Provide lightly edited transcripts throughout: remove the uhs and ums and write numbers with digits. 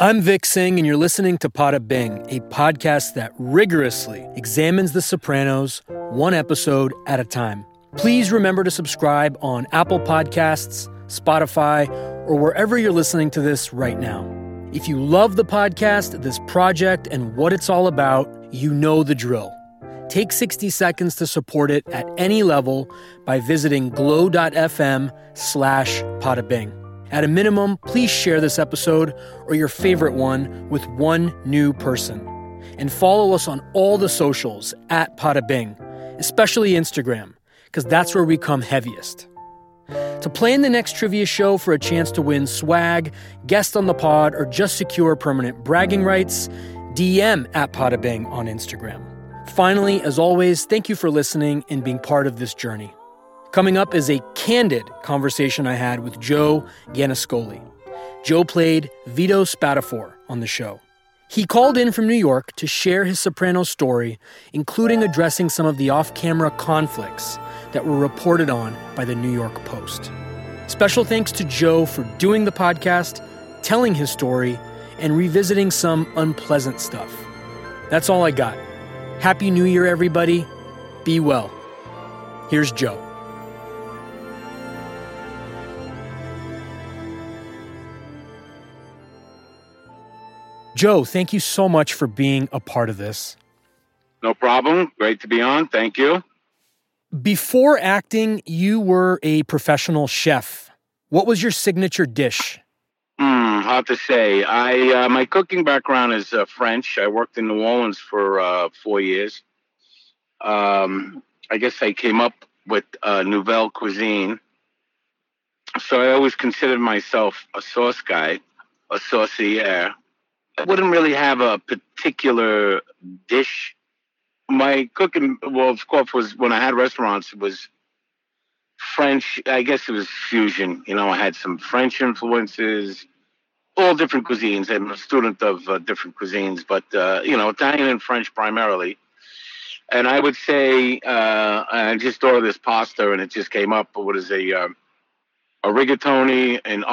I'm Vic Singh, and you're listening to Pota Bing, a podcast that rigorously examines The Sopranos one episode at a time. Please remember to subscribe on Apple Podcasts, Spotify, or wherever you're listening to this right now. If you love the podcast, this project, and what it's all about, you know the drill. Take 60 seconds to support it at any level by visiting glow.fm/potabing. At a minimum, please share this episode or your favorite one with one new person. And follow us on all the socials at Pota Bing, especially Instagram, because that's where we come heaviest. To plan the next trivia show for a chance to win swag, guest on the pod, or just secure permanent bragging rights, DM at Pota Bing on Instagram. Finally, as always, thank you for listening and being part of this journey. Coming up is a candid conversation I had with Joe Ganescoli. Joe played Vito Spadafore on the show. He called in from New York to share his Sopranos story, including addressing some of the off-camera conflicts that were reported on by the New York Post. Special thanks to Joe for doing the podcast, telling his story, and revisiting some unpleasant stuff. That's all I got. Happy New Year, everybody. Be well. Here's Joe. Joe, thank you so much for being a part of this. No problem. Great to be on. Thank you. Before acting, you were a professional chef. What was your signature dish? Hard to say. My cooking background is French. I worked in New Orleans for 4 years. I guess I came up with nouvelle cuisine. So I always considered myself a sauce guy, a saucier. I wouldn't really have a particular dish. My cooking, well, of course, was when I had restaurants, it was French. I guess it was fusion. You know, I had some French influences, all different cuisines. I'm a student of different cuisines, but, Italian and French primarily. And I would say I just ordered this pasta, and it just came up. What is a rigatoni and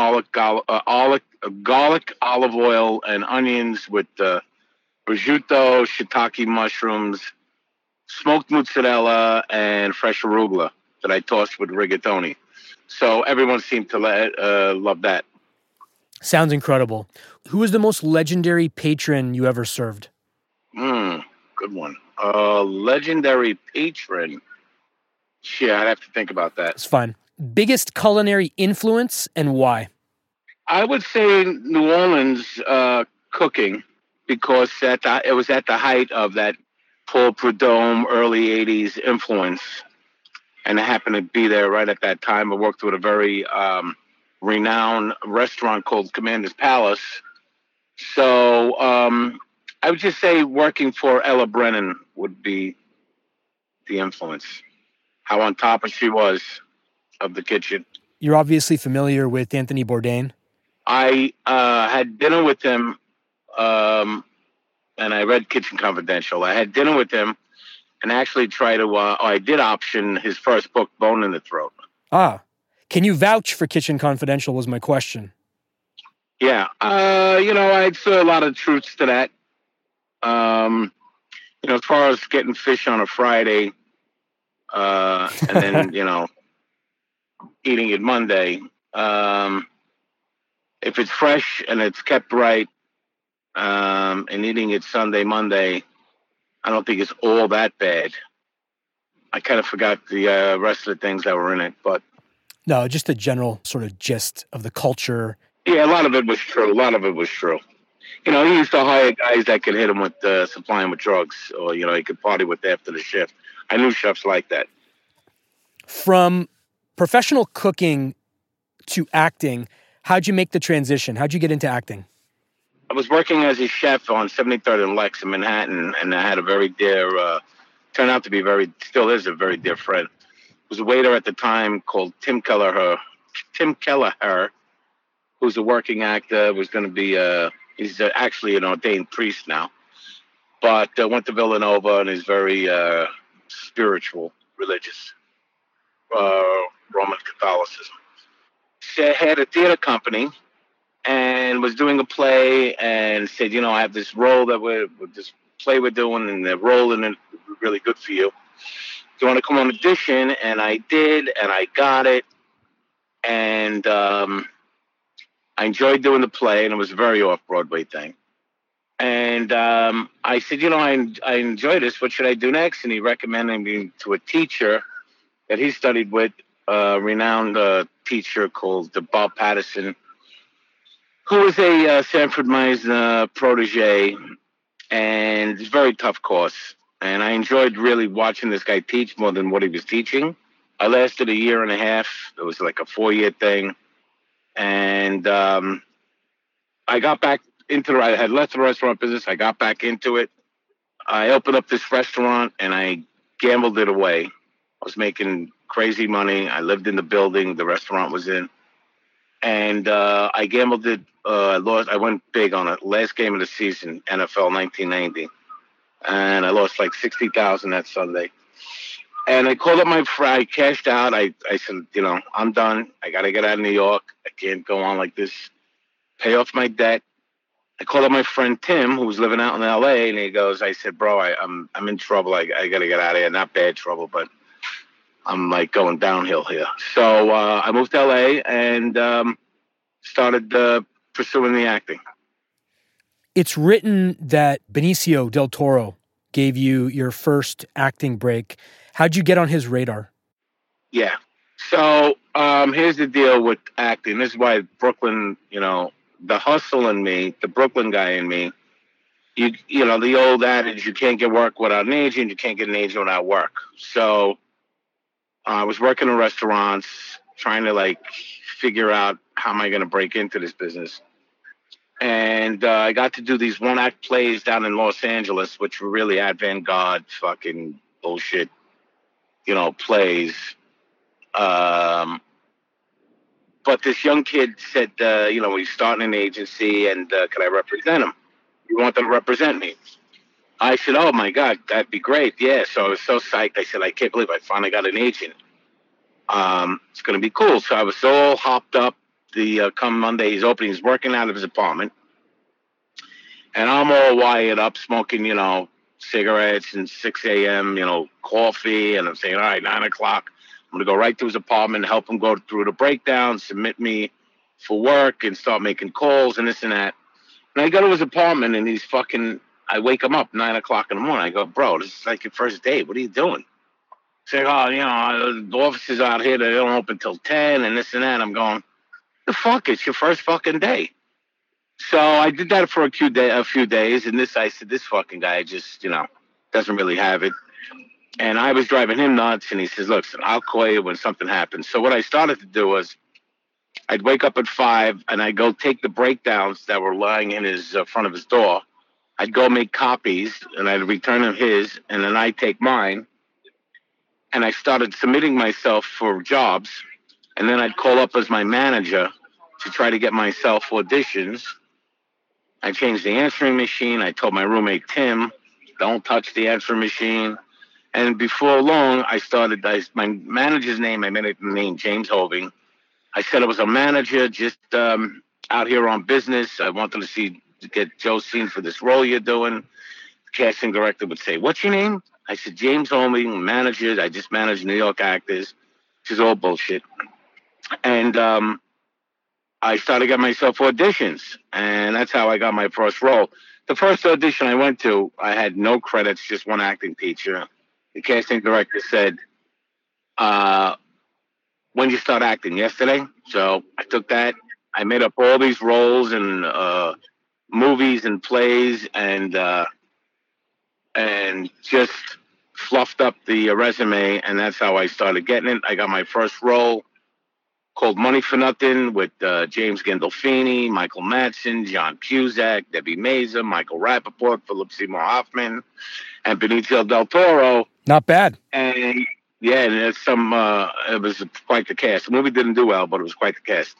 garlic, olive oil, and onions with prosciutto, shiitake mushrooms, smoked mozzarella, and fresh arugula that I tossed with rigatoni. So everyone seemed to love that. Sounds incredible. Who was the most legendary patron you ever served? Good one. Legendary patron? Shit, I'd have to think about that. It's fine. Biggest culinary influence and why? I would say New Orleans cooking, because it was at the height of that Paul Prudhomme early 80s influence. And I happened to be there right at that time. I worked with a very renowned restaurant called Commander's Palace. So I would just say working for Ella Brennan would be the influence. How on top she was of the kitchen. You're obviously familiar with Anthony Bourdain. I had dinner with him. And I read Kitchen Confidential. I had dinner with him and actually I did option his first book, Bone in the Throat. Ah, can you vouch for Kitchen Confidential was my question. Yeah. I saw a lot of truths to that. As far as getting fish on a Friday, and then, eating it Monday, if it's fresh and it's kept right, and eating it Sunday, Monday, I don't think it's all that bad. I kind of forgot the rest of the things that were in it, but... No, just the general sort of gist of the culture. Yeah, a lot of it was true. He used to hire guys that could hit him with supplying with drugs, or, he could party with after the shift. I knew chefs like that. From professional cooking to acting, how'd you make the transition? How'd you get into acting? I was working as a chef on 73rd and Lex in Manhattan, and I had a very dear, turned out to be still is a very dear friend. Was a waiter at the time called Tim Kelleher, who's a working actor, was going to be, he's actually an ordained priest now, but went to Villanova and is very spiritual, religious, Roman Catholicism. So I had a theater company and was doing a play and said, you know, I have this role that this play we're doing, and the role in it would be really good for you. Do you want to come on audition? And I did, and I got it. And I enjoyed doing the play, and it was a very off-Broadway thing. And I said, you know, I enjoy this. What should I do next? And he recommended me to a teacher that he studied with, a renowned teacher called De Bob Patterson, who was a Sanford Meisner protege, and it's a very tough course. And I enjoyed really watching this guy teach more than what he was teaching. I lasted a year and a half. It was like a 4-year thing. And I got back into I had left the restaurant business. I got back into it. I opened up this restaurant, and I gambled it away. I was making crazy money. I lived in the building the restaurant was in. And I gambled it. I went big on it. Last game of the season, NFL 1990. And I lost like $60,000 that Sunday. And I called up my friend. I cashed out. I said, you know, I'm done. I got to get out of New York. I can't go on like this. Pay off my debt. I called up my friend Tim, who was living out in L.A., and he goes, I said, bro, I'm in trouble. I got to get out of here. Not bad trouble, but I'm like going downhill here. So I moved to L.A. and started pursuing the acting. It's written that Benicio Del Toro gave you your first acting break. How'd you get on his radar? Yeah. So here's the deal with acting. This is why Brooklyn, you know, the hustle in me, the Brooklyn guy in me, you know, the old adage, you can't get work without an agent, you can't get an agent without work. So I was working in restaurants trying to, like, figure out how am I going to break into this business. And I got to do these one-act plays down in Los Angeles, which were really avant-garde fucking bullshit, you know, plays. But this young kid said, you know, he's starting an agency, and can I represent him? You want them to represent me? I said, oh, my God, that'd be great. Yeah, so I was so psyched. I said, I can't believe I finally got an agent. It's going to be cool. So I was so hopped up. Come Monday, he's opening. He's working out of his apartment, and I'm all wired up, smoking, you know, cigarettes and 6 a.m., you know, coffee, and I'm saying, all right, 9 o'clock, I'm going to go right to his apartment, help him go through the breakdown, submit me for work, and start making calls and this and that. And I go to his apartment, and he's fucking, I wake him up 9 o'clock in the morning. I go, bro, this is like your first day. What are you doing? He's like, oh, you know, the offices out here, they don't open till 10 and this and that. I'm going, the fuck, it's your first fucking day. So I did that for a few days, and I said, this fucking guy just, you know, doesn't really have it. And I was driving him nuts, and he says, look, son, I'll call you when something happens. So what I started to do was I'd wake up at 5, and I'd go take the breakdowns that were lying in his front of his door. I'd go make copies, and I'd return him his, and then I'd take mine. And I started submitting myself for jobs. And then I'd call up as my manager to try to get myself auditions. I changed the answering machine. I told my roommate, Tim, don't touch the answering machine. And before long, my manager's name, I made it the name James Hoving. I said I was a manager just out here on business. I wanted to get Joe seen for this role you're doing. The casting director would say, what's your name? I said, James Hoving, manager. I just manage New York actors, which is all bullshit. And I started getting myself auditions, and that's how I got my first role. The first audition I went to, I had no credits, just one acting teacher. The casting director said, when did you start acting? Yesterday? So I took that. I made up all these roles and movies and plays and just fluffed up the resume, and that's how I started getting it. I got my first role, called Money for Nothing, with James Gandolfini, Michael Madsen, John Cusack, Debbie Mazar, Michael Rappaport, Philip Seymour Hoffman, and Benicio Del Toro. Not bad. And yeah, and there's it was quite the cast. The movie didn't do well, but it was quite the cast.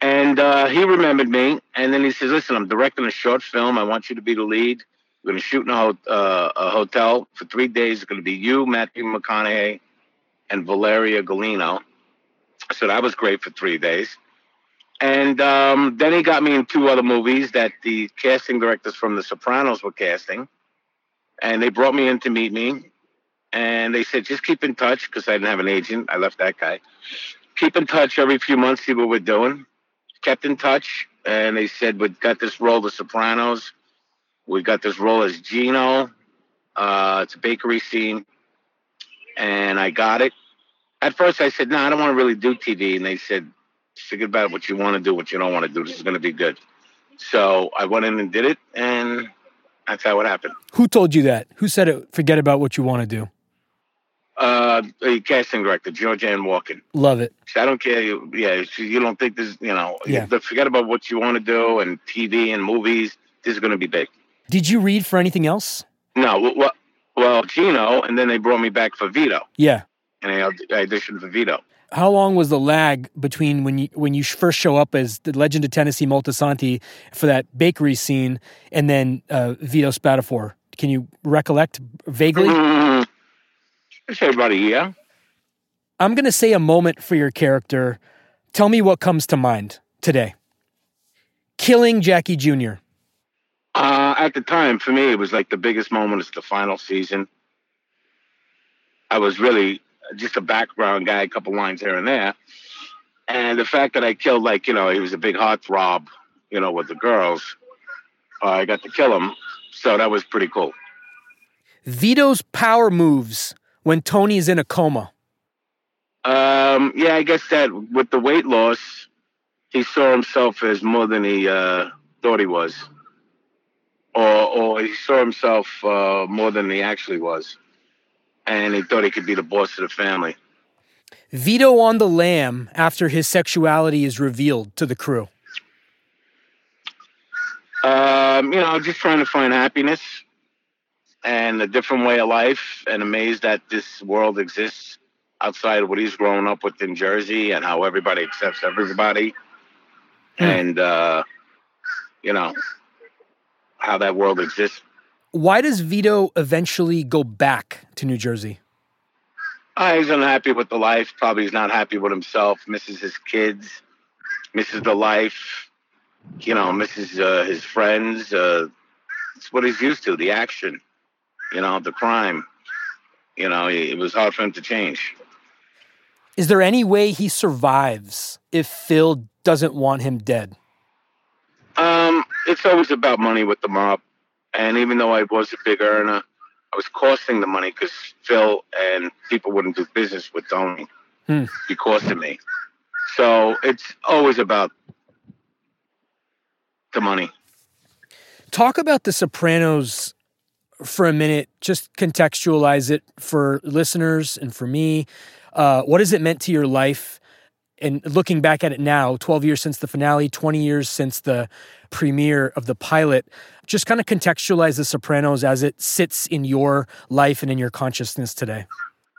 And he remembered me, and then he says, listen, I'm directing a short film. I want you to be the lead. We're going to shoot in a hotel for 3 days. It's going to be you, Matthew McConaughey, and Valeria Galeno. So that was great for 3 days. And then he got me in two other movies that the casting directors from The Sopranos were casting. And they brought me in to meet me. And they said, just keep in touch, because I didn't have an agent. I left that guy. Keep in touch every few months, see what we're doing. Kept in touch. And they said, we've got this role, The Sopranos. We've got this role as Gino. It's a bakery scene. And I got it. At first I said, no, I don't want to really do TV. And they said, figure about what you want to do, what you don't want to do. This is going to be good. So I went in and did it, and that's how it happened. Who told you that? Who said it? Forget about what you want to do. The casting director, George Ann Walken. Love it. I don't care. Yeah, you don't think this, you know, yeah. Forget about what you want to do and TV and movies. This is going to be big. Did you read for anything else? No. Well, Gino, and then they brought me back for Vito. Yeah. And I auditioned for Vito. How long was the lag between when you first show up as the Legend of Tennessee Moltisanti for that bakery scene and then Vito Spadafore? Can you recollect vaguely? I'd say about a year. I'm going to say a moment for your character. Tell me what comes to mind today. Killing Jackie Jr. At the time, for me, it was like the biggest moment. It's the final season. I was really just a background guy, a couple lines here and there. And the fact that I killed, like, you know, he was a big heartthrob, you know, with the girls. I got to kill him. So that was pretty cool. Vito's power moves when Tony's in a coma. Yeah, I guess that with the weight loss, he saw himself as more than he thought he was. Or he saw himself more than he actually was. And he thought he could be the boss of the family. Vito on the lam after his sexuality is revealed to the crew. You know, just trying to find happiness and a different way of life, and amazed that this world exists outside of what he's grown up with in Jersey and how everybody accepts everybody. And, you know, how that world exists. Why does Vito eventually go back to New Jersey? He's unhappy with the life. Probably he's not happy with himself. Misses his kids. Misses the life. You know, misses his friends. It's what he's used to, the action. You know, the crime. You know, it was hard for him to change. Is there any way he survives if Phil doesn't want him dead? It's always about money with the mob. And even though I was a big earner, I was costing the money because Phil and people wouldn't do business with Tony because of me. So it's always about the money. Talk about The Sopranos for a minute. Just contextualize it for listeners and for me. What has it meant to your life? And looking back at it now, 12 years since the finale, 20 years since the premiere of the pilot, just kind of contextualize The Sopranos as it sits in your life and in your consciousness today.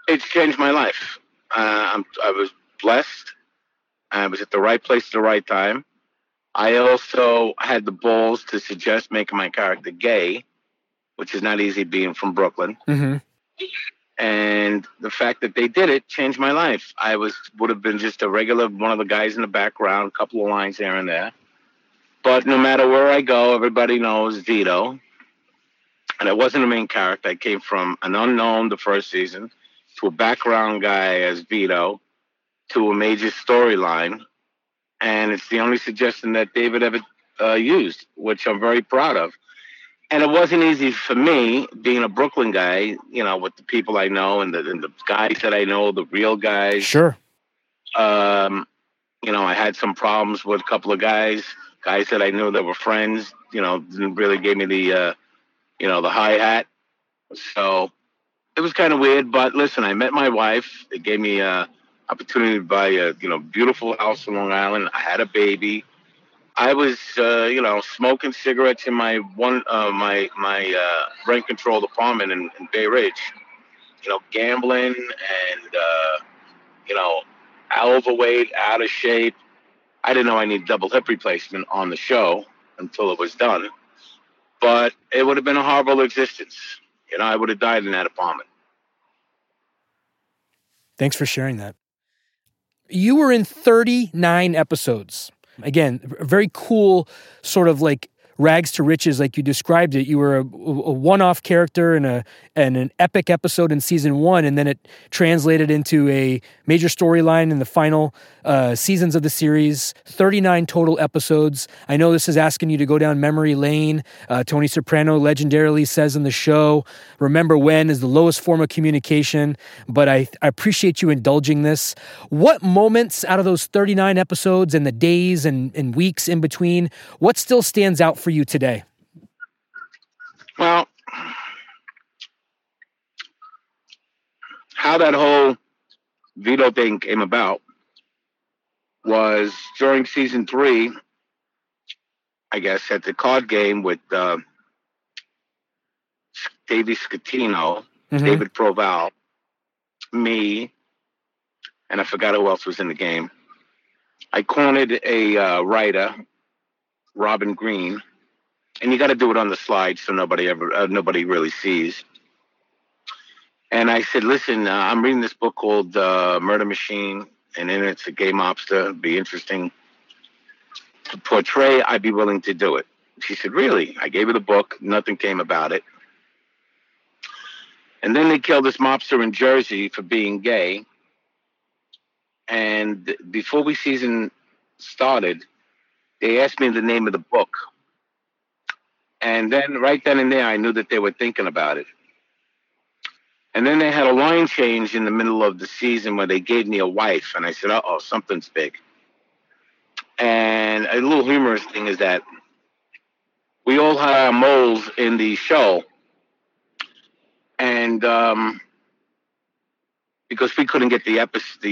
It's changed my life. I was blessed. I was at the right place at the right time. I also had the balls to suggest making my character gay, which is not easy being from Brooklyn. Mm-hmm. And the fact that they did it changed my life. I would have been just a regular one of the guys in the background, a couple of lines here and there. But no matter where I go, everybody knows Vito. And I wasn't a main character. I came from an unknown the first season to a background guy as Vito to a major storyline. And it's the only suggestion that David ever used, which I'm very proud of. And it wasn't easy for me, being a Brooklyn guy, you know, with the people I know and the guys that I know, the real guys. Sure. You know, I had some problems with a couple of guys that I knew that were friends, you know, didn't really give me the, you know, the high hat. So it was kind of weird. But listen, I met my wife. It gave me an opportunity to buy a, you know, beautiful house in Long Island. I had a baby. I was, you know, smoking cigarettes in my my rent-controlled apartment in Bay Ridge. You know, gambling and, you know, overweight, out of shape. I didn't know I needed double hip replacement on the show until it was done. But it would have been a horrible existence. You know, I would have died in that apartment. Thanks for sharing that. You were in 39 episodes. Again, a very cool sort of like rags to riches, like you described it. You were a one-off character in an epic episode in season one, and then it translated into a major storyline in the final seasons of the series. 39 total episodes. I know this is asking you to go down memory lane. Tony Soprano legendarily says in the show, "Remember when is the lowest form of communication," but I appreciate you indulging this. What moments out of those 39 episodes and the days and weeks in between, what still stands out for you today? Well, how that whole Vito thing came about was during season three, I guess, at the card game with Davey Scatino, mm-hmm. David Proval, me, and I forgot who else was in the game. I cornered a writer, Robin Green, and you got to do it on the slide so nobody really sees. And I said, listen, I'm reading this book called Murder Machine, and in it's a gay mobster. It'd be interesting to portray. I'd be willing to do it. She said, really? I gave her the book. Nothing came about it. And then they killed this mobster in Jersey for being gay. And before we season started, they asked me the name of the book. And then right then and there, I knew that they were thinking about it. And then they had a line change in the middle of the season where they gave me a wife. And I said, uh-oh, something's big. And a little humorous thing is that we all had our moles in the show. And because we couldn't get the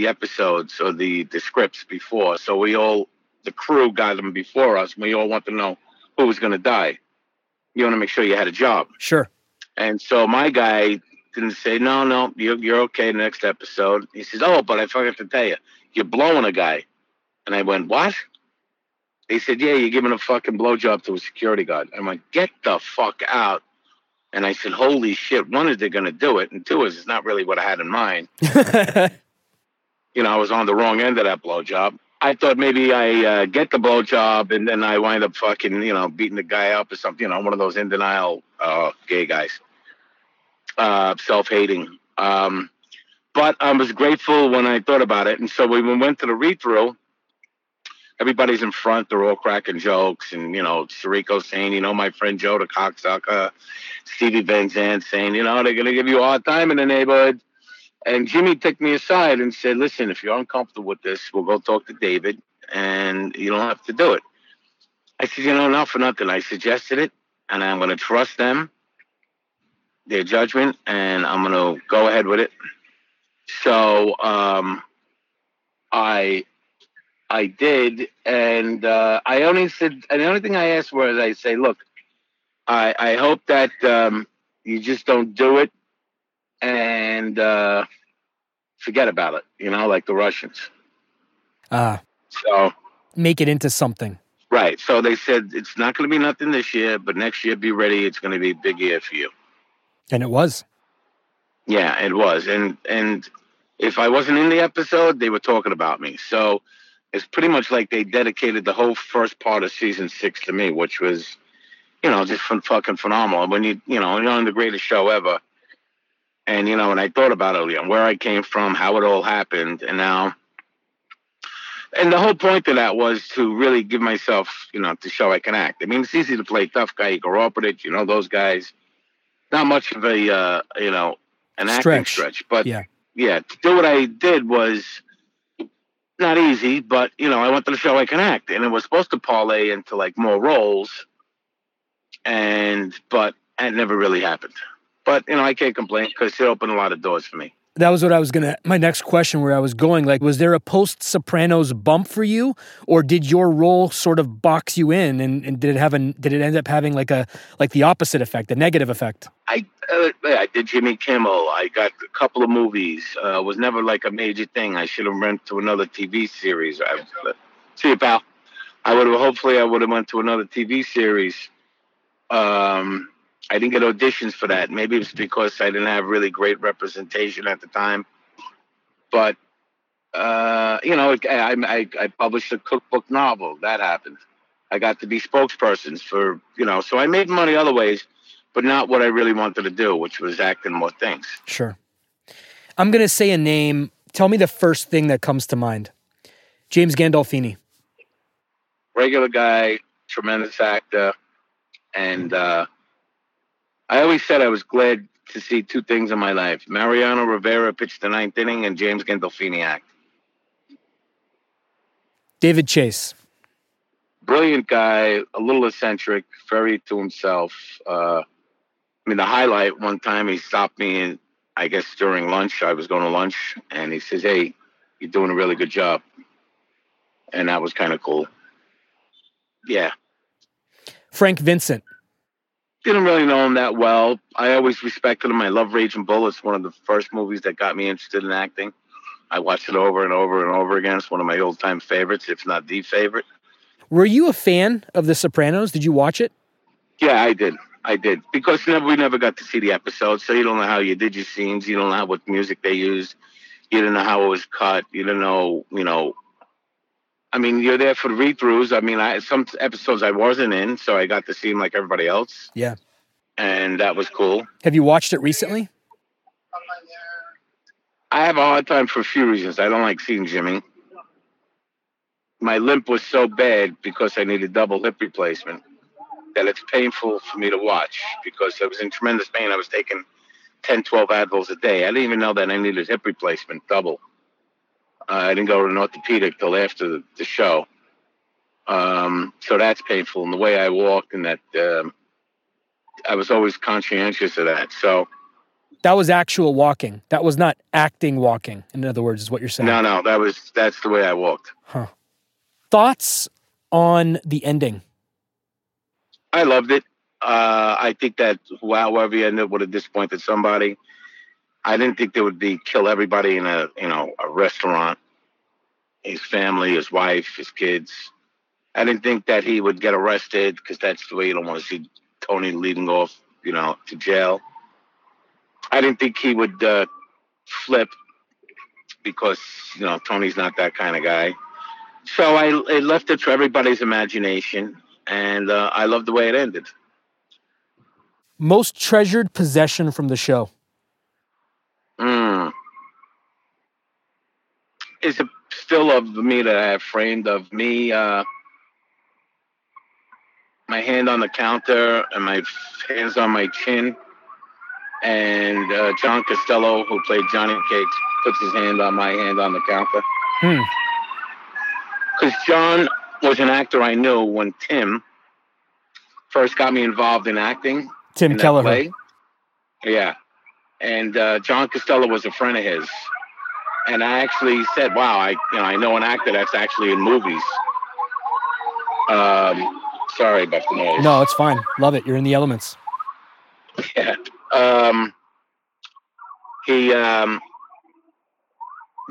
episodes or the scripts before, so we all... The crew got them before us. We all want to know who was going to die. You want to make sure you had a job. Sure. And so my guy didn't say, no, you're okay next episode. He says, oh, but I forgot to tell you, you're blowing a guy. And I went, what? They said, yeah, you're giving a fucking blowjob to a security guard. I went, get the fuck out. And I said, holy shit, one is they're going to do it, and two is it's not really what I had in mind. You know, I was on the wrong end of that blowjob. I thought maybe I get the blowjob and then I wind up fucking, you know, beating the guy up or something. You know, one of those in denial gay guys, self-hating. But I was grateful when I thought about it. And so when we went to the read-through, everybody's in front. They're all cracking jokes. And, you know, Sirico saying, you know, my friend Joe the cocksucker. Stevie Van Zandt saying, you know, they're going to give you a hard time in the neighborhood. And Jimmy took me aside and said, listen, if you're uncomfortable with this, we'll go talk to David, and you don't have to do it. I said, you know, not for nothing. I suggested it, and I'm going to trust them, their judgment, and I'm going to go ahead with it. So I did, and I only said, and the only thing I asked was, I say, look, I hope that you just don't do it and forget about it, you know, like the Russians. So make it into something. Right. So they said, it's not going to be nothing this year, but next year be ready. It's going to be a big year for you. And it was. Yeah, it was. And if I wasn't in the episode, they were talking about me. So it's pretty much like they dedicated the whole first part of season 6 to me, which was, you know, just fucking phenomenal. When you're on the greatest show ever. And, you know, and I thought about it, Leon, where I came from, how it all happened. And now, and the whole point of that was to really give myself, you know, to show I can act. I mean, it's easy to play tough guy. You grow up with it. You know, those guys, not much of a, you know, an acting stretch. But, yeah, to do what I did was not easy. But, you know, I wanted to show I can act. And it was supposed to parlay into, like, more roles. But it never really happened. But, you know, I can't complain because it opened a lot of doors for me. That was what I was going to, my next question where I was going, like, was there a post-Sopranos bump for you, or did your role sort of box you in, and did it end up having like the opposite effect, the negative effect? I did Jimmy Kimmel. I got a couple of movies. It was never like a major thing. I should have went to another TV series. See you, pal. I would have went to another TV series. I didn't get auditions for that. Maybe it's because I didn't have really great representation at the time. But I published a cookbook novel. That happened. I got to be spokespersons for, so I made money other ways, but not what I really wanted to do, which was act in more things. Sure. I'm going to say a name. Tell me the first thing that comes to mind. James Gandolfini. Regular guy, tremendous actor. And I always said I was glad to see two things in my life. Mariano Rivera pitched the ninth inning and James Gandolfini acted. David Chase. Brilliant guy, a little eccentric, very to himself. The highlight, one time he stopped me, and I guess during lunch, I was going to lunch, and he says, "Hey, you're doing a really good job." And that was kind of cool. Yeah. Frank Vincent. Didn't really know him that well. I always respected him. I love Raging Bull. It's one of the first movies that got me interested in acting. I watched it over and over and over again. It's one of my old-time favorites, if not the favorite. Were you a fan of The Sopranos? Did you watch it? Yeah, I did. Because we never got to see the episodes, so you don't know how you did your scenes. You don't know what music they used. You didn't know how it was cut. You didn't know, you're there for the read-throughs. Some episodes I wasn't in, so I got to see them like everybody else. Yeah. And that was cool. Have you watched it recently? I have a hard time for a few reasons. I don't like seeing Jimmy. My limp was so bad because I needed double hip replacement that it's painful for me to watch because I was in tremendous pain. I was taking 10, 12 Advils a day. I didn't even know that I needed hip replacement, double. I didn't go to an orthopedic till after the show. So that's painful. And the way I walked and that, I was always conscientious of that. So that was actual walking. That was not acting walking, in other words, is what you're saying. No, that's the way I walked. Huh. Thoughts on the ending? I loved it. I think that however you ended would have disappointed somebody. I didn't think there would be kill everybody in a restaurant. His family, his wife, his kids. I didn't think that he would get arrested because that's the way you don't want to see Tony leading off, to jail. I didn't think he would flip because, Tony's not that kind of guy. So I left it to everybody's imagination, and I love the way it ended. Most treasured possession from the show? Is it still of me that I have framed of me? My hand on the counter and my hands on my chin. And John Costello, who played Johnny Cake, puts his hand on my hand on the counter. Because John was an actor I knew when Tim first got me involved in acting. Tim Kelleher. Yeah. And John Costello was a friend of his. And I actually said, wow, I know an actor that's actually in movies. Sorry about the noise. No, it's fine. Love it. You're in the elements. Yeah. He was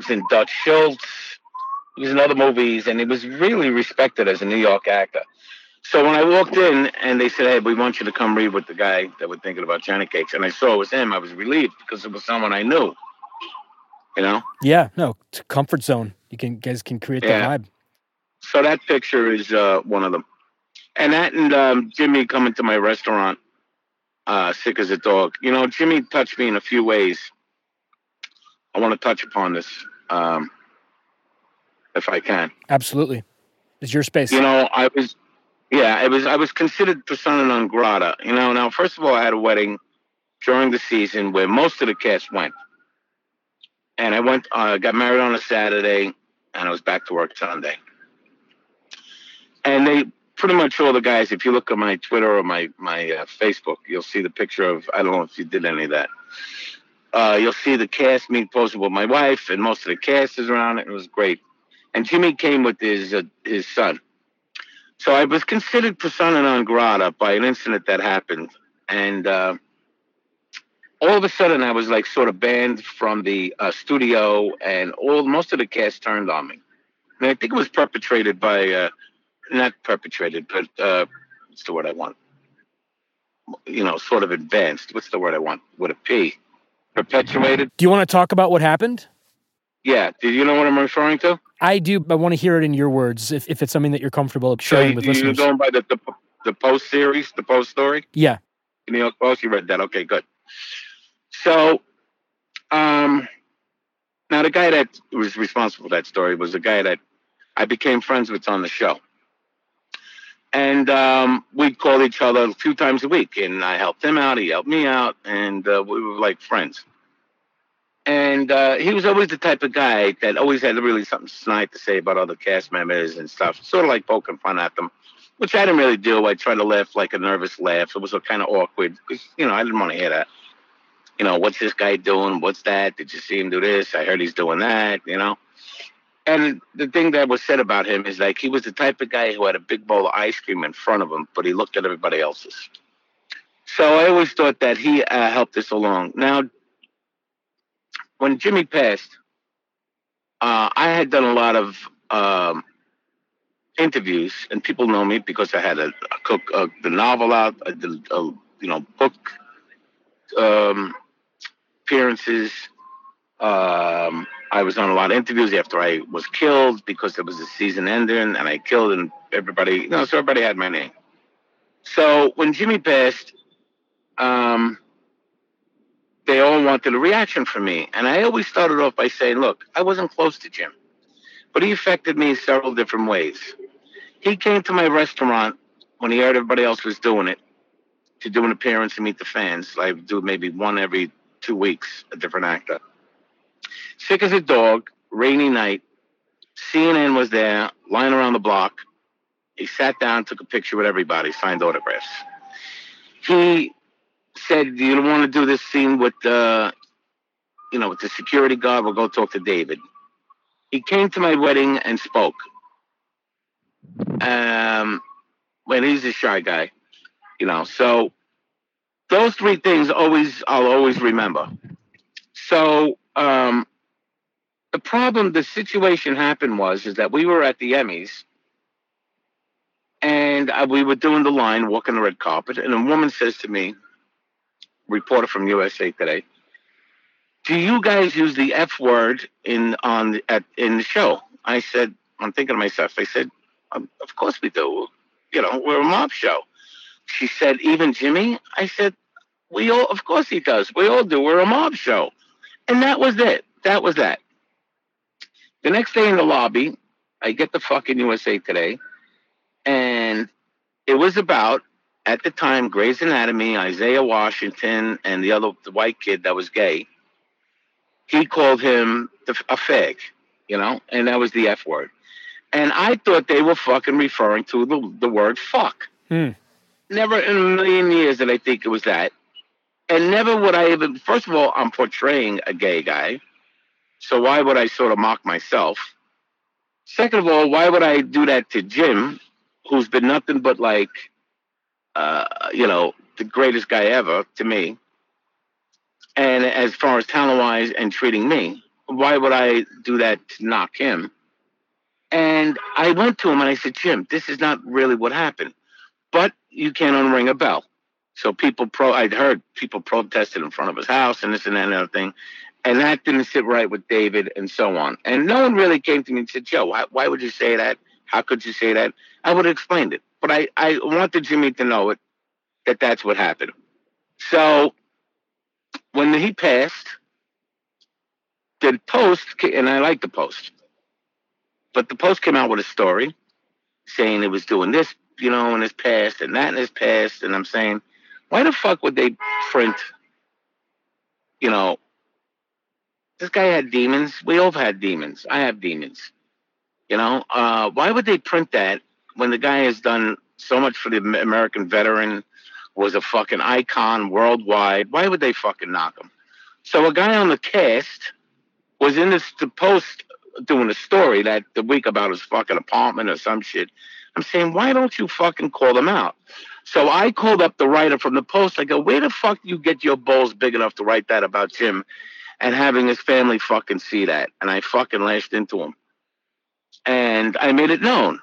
in Dutch Schultz. He was in other movies, and he was really respected as a New York actor. So when I walked in, and they said, "Hey, we want you to come read with the guy that we're thinking about Johnny Cakes," and I saw it was him, I was relieved because it was someone I knew. Yeah. No, it's a comfort zone. You guys can create that vibe. So that picture is one of them, and that and Jimmy coming to my restaurant. Sick as a dog. Jimmy touched me in a few ways. I want to touch upon this, if I can. Absolutely. It's your space. I was considered persona non grata. Now, first of all, I had a wedding during the season where most of the cast went. And I got married on a Saturday, and I was back to work Sunday. And pretty much all the guys, if you look at my Twitter or my Facebook, you'll see the picture of, I don't know if you did any of that. You'll see the cast, me posing with my wife, and most of the cast is around it. It was great. And Jimmy came with his son. So I was considered persona non grata by an incident that happened. And all of a sudden, I was like sort of banned from the studio, and most of the cast turned on me. And I think it was perpetrated by... not perpetrated, but what's the word I want? Sort of advanced. What's the word I want? With a P. Perpetuated. Do you want to talk about what happened? Yeah. Do you know what I'm referring to? I do, but I want to hear it in your words, if it's something that you're comfortable sharing with listeners. You're going by the Post series, the Post story? Yeah. The New York Post, you read that. Okay, good. So, now the guy that was responsible for that story was the guy that I became friends with on the show. And we'd call each other a few times a week, and I helped him out, he helped me out, and we were like friends. And he was always the type of guy that always had really something snide to say about other cast members and stuff, sort of like poking fun at them, which I didn't really do. I tried to laugh like a nervous laugh. It was kind of awkward because, you know, I didn't want to hear that. You know, what's this guy doing? What's that? Did you see him do this? I heard he's doing that, you know. And the thing that was said about him is, like, he was the type of guy who had a big bowl of ice cream in front of him, but he looked at everybody else's. So I always thought that he helped us along. Now, when Jimmy passed, I had done a lot of interviews, and people know me because I had the novel out, book appearances. I was on a lot of interviews after I was killed because there was a season ending, and I killed, and everybody, you know, so everybody had my name. So when Jimmy passed, they all wanted a reaction from me. And I always started off by saying, look, I wasn't close to Jim, but he affected me in several different ways. He came to my restaurant when he heard everybody else was doing it to do an appearance and meet the fans. I do maybe one every 2 weeks, a different actor. Sick as a dog, rainy night, CNN was there, lying around the block. He sat down, took a picture with everybody, signed autographs. He said, do you want to do this scene with the security guard? We'll go talk to David. He came to my wedding and spoke. Well, he's a shy guy, you know. So those three things I'll always remember. So, the situation happened was that we were at the Emmys, and we were doing the line, walking the red carpet, and a woman says to me, reporter from USA Today, do you guys use the F word in the show? I said, I'm thinking to myself, I said, of course we do. You know, we're a mob show. She said, even Jimmy? I said, of course he does. We all do. We're a mob show. And that was it. That was that. The next day in the lobby, I get the fucking USA Today. And it was about, at the time, Grey's Anatomy, Isaiah Washington, and the white kid that was gay. He called him a fag, you know? And that was the F word. And I thought they were fucking referring to the word fuck. Hmm. Never in a million years did I think it was that. And never would I even, first of all, I'm portraying a gay guy. So why would I sort of mock myself? Second of all, why would I do that to Jim, who's been nothing but like, the greatest guy ever to me. And as far as talent-wise and treating me, why would I do that to knock him? And I went to him and I said, Jim, this is not really what happened. But you can't unring a bell. So I'd heard people protested in front of his house and this and that and other thing. And that didn't sit right with David and so on. And no one really came to me and said, Joe, why would you say that? How could you say that? I would have explained it. But I wanted Jimmy to know it, that that's what happened. So when he passed, the Post, and I like the Post, but the Post came out with a story saying it was doing this, you know, in his past and that in his past. And I'm saying, why the fuck would they print, you know, this guy had demons. We all had demons. I have demons, you know. Why would they print that when the guy has done so much for the American veteran, was a fucking icon worldwide? Why would they fucking knock him? So a guy on the cast was in the Post doing a story that the week about his fucking apartment or some shit. I'm saying, why don't you fucking call them out? So I called up the writer from the Post. I go, where the fuck do you get your balls big enough to write that about Jim and having his family fucking see that? And I fucking lashed into him. And I made it known.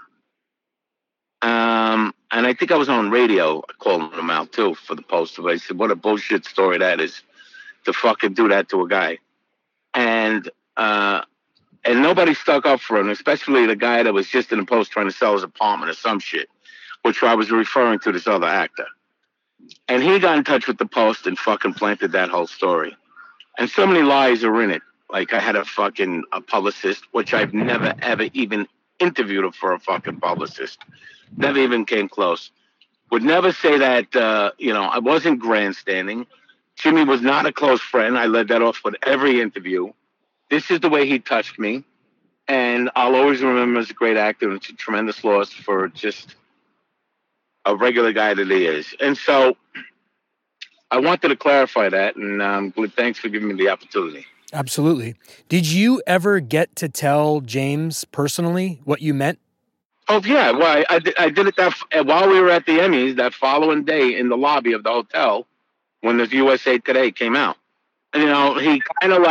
And I think I was on radio calling him out, too, for the Post. I said, what a bullshit story that is to fucking do that to a guy. And And nobody stuck up for him, especially the guy that was just in the Post trying to sell his apartment or some shit, which I was referring to this other actor. And he got in touch with the Post and fucking planted that whole story. And so many lies are in it. Like, I had a publicist, which I've never, ever even interviewed for a fucking publicist. Never even came close. Would never say that, I wasn't grandstanding. Jimmy was not a close friend. I led that off with every interview. This is the way he touched me. And I'll always remember him as a great actor, and it's a tremendous loss for just a regular guy that he is. And so I wanted to clarify that, and thanks for giving me the opportunity. Absolutely. Did you ever get to tell James personally what you meant? Oh, yeah. Well, I did it while we were at the Emmys that following day in the lobby of the hotel when the USA Today came out. And, he kind of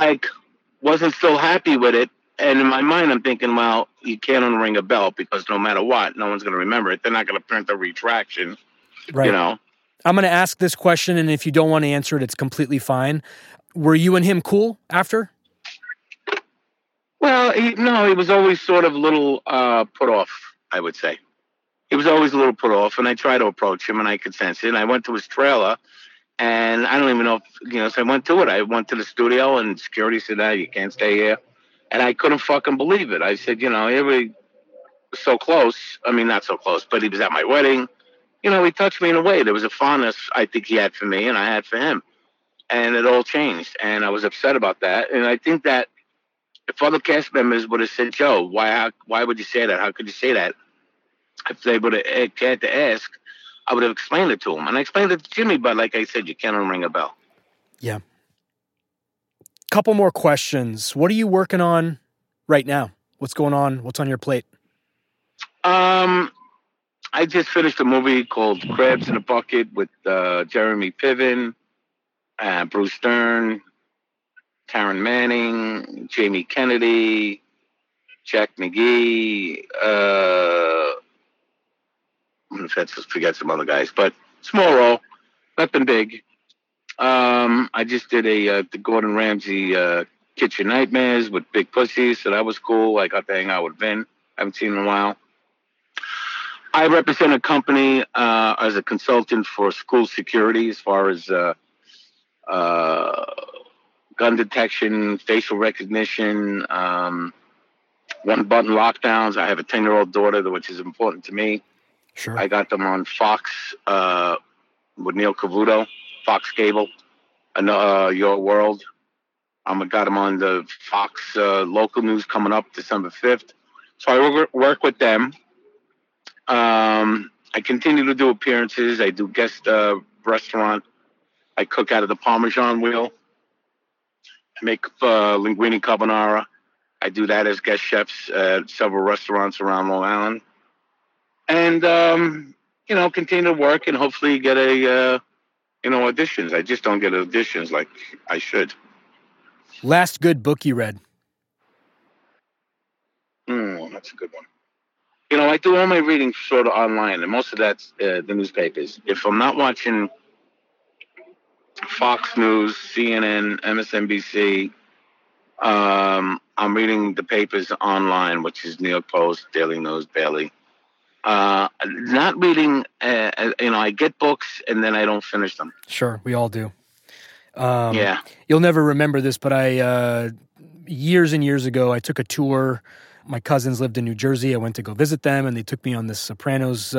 wasn't still happy with it. And in my mind, I'm thinking, well, you can't unring a bell because no matter what, no one's going to remember it. They're not going to print the retraction, right. I'm going to ask this question, and if you don't want to answer it, it's completely fine. Were you and him cool after? Well, he was always sort of a little put off, I would say. He was always a little put off, and I tried to approach him, and I could sense it. And I went to his trailer, and I don't even know, so I went to it. I went to the studio, and security said, no, you can't stay here. And I couldn't fucking believe it. I said, everybody was so close. I mean, not so close, but he was at my wedding. He touched me in a way. There was a fondness I think he had for me and I had for him. And it all changed. And I was upset about that. And I think that if other cast members would have said, Joe, why would you say that? How could you say that? If they would have had to ask, I would have explained it to him. And I explained it to Jimmy, but like I said, you can't unring a bell. Yeah. Couple more questions. What are you working on right now? What's going on? What's on your plate? I just finished a movie called Crabs in a Bucket with Jeremy Piven, Bruce Stern, Taryn Manning, Jamie Kennedy, Jack McGee. I'm going to forget some other guys, but small role, nothing big. I just did the Gordon Ramsay Kitchen Nightmares with Big Pussy, so that was cool. I got to hang out with Vin. I haven't seen him in a while. I represent a company as a consultant for school security as far as gun detection, facial recognition, one-button lockdowns. I have a 10-year-old daughter, which is important to me. Sure. I got them on Fox with Neil Cavuto. Fox Cable, Your World. I got him on the Fox local news coming up December 5th. So I work with them. I continue to do appearances. I do guest restaurant. I cook out of the Parmesan wheel. I make linguine carbonara. I do that as guest chefs at several restaurants around Long Island. And, continue to work and hopefully get auditions. I just don't get auditions like I should. Last good book you read? That's a good one. I do all my reading sort of online, and most of that's the newspapers. If I'm not watching Fox News, CNN, MSNBC, I'm reading the papers online, which is New York Post, Daily News, Bailey. Not reading, I get books and then I don't finish them. Sure. We all do. Yeah. You'll never remember this, but I, years and years ago, I took a tour. My cousins lived in New Jersey. I went to go visit them and they took me on this Sopranos,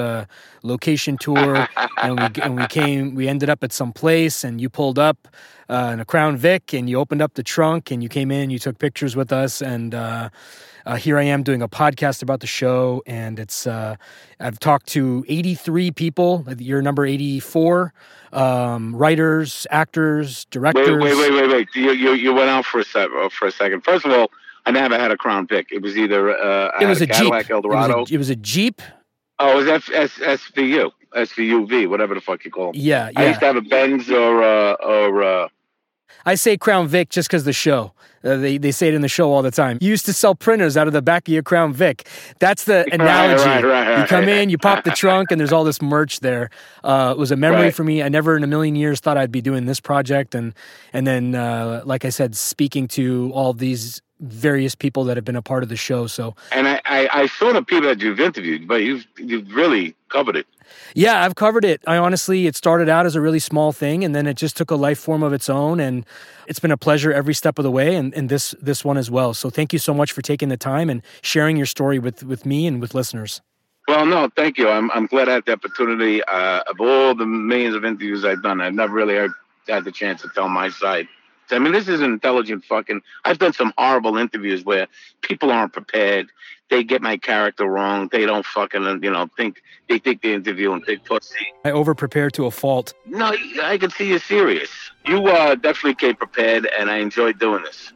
location tour and we ended up at some place and you pulled up, in a Crown Vic and you opened up the trunk and you came in, you took pictures with us and, here I am doing a podcast about the show, and it's I've talked to 83 people. You're number 84. Writers, actors, directors. Wait! You went out for a second. First of all, I never had a Crown Vic. It was either a Cadillac Eldorado. It was a Jeep. Oh, it was SVU, SVUV, whatever the fuck you call them. Yeah. I used to have a Benz or I say Crown Vic just because the show. They say it in the show all the time. You used to sell printers out of the back of your Crown Vic. That's the analogy. Right. You come in, you pop the trunk, and there's all this merch there. It was a memory for me. I never in a million years thought I'd be doing this project. And then, like I said, speaking to all these various people that have been a part of the show. And I saw the people that you've interviewed, but you've really covered it. Yeah, I've covered it. I honestly, it started out as a really small thing, and then it just took a life form of its own, and it's been a pleasure every step of the way, and this one as well. So thank you so much for taking the time and sharing your story with me and with listeners. Well, no, thank you. I'm glad I had the opportunity. Of all the millions of interviews I've done, I've never really had the chance to tell my side. I mean, this is an intelligent fucking... I've done some horrible interviews where people aren't prepared. They get my character wrong. They don't fucking, think... They think they're interviewing big pussy. I over-prepare to a fault. No, I can see you're serious. You definitely came prepared, and I enjoyed doing this.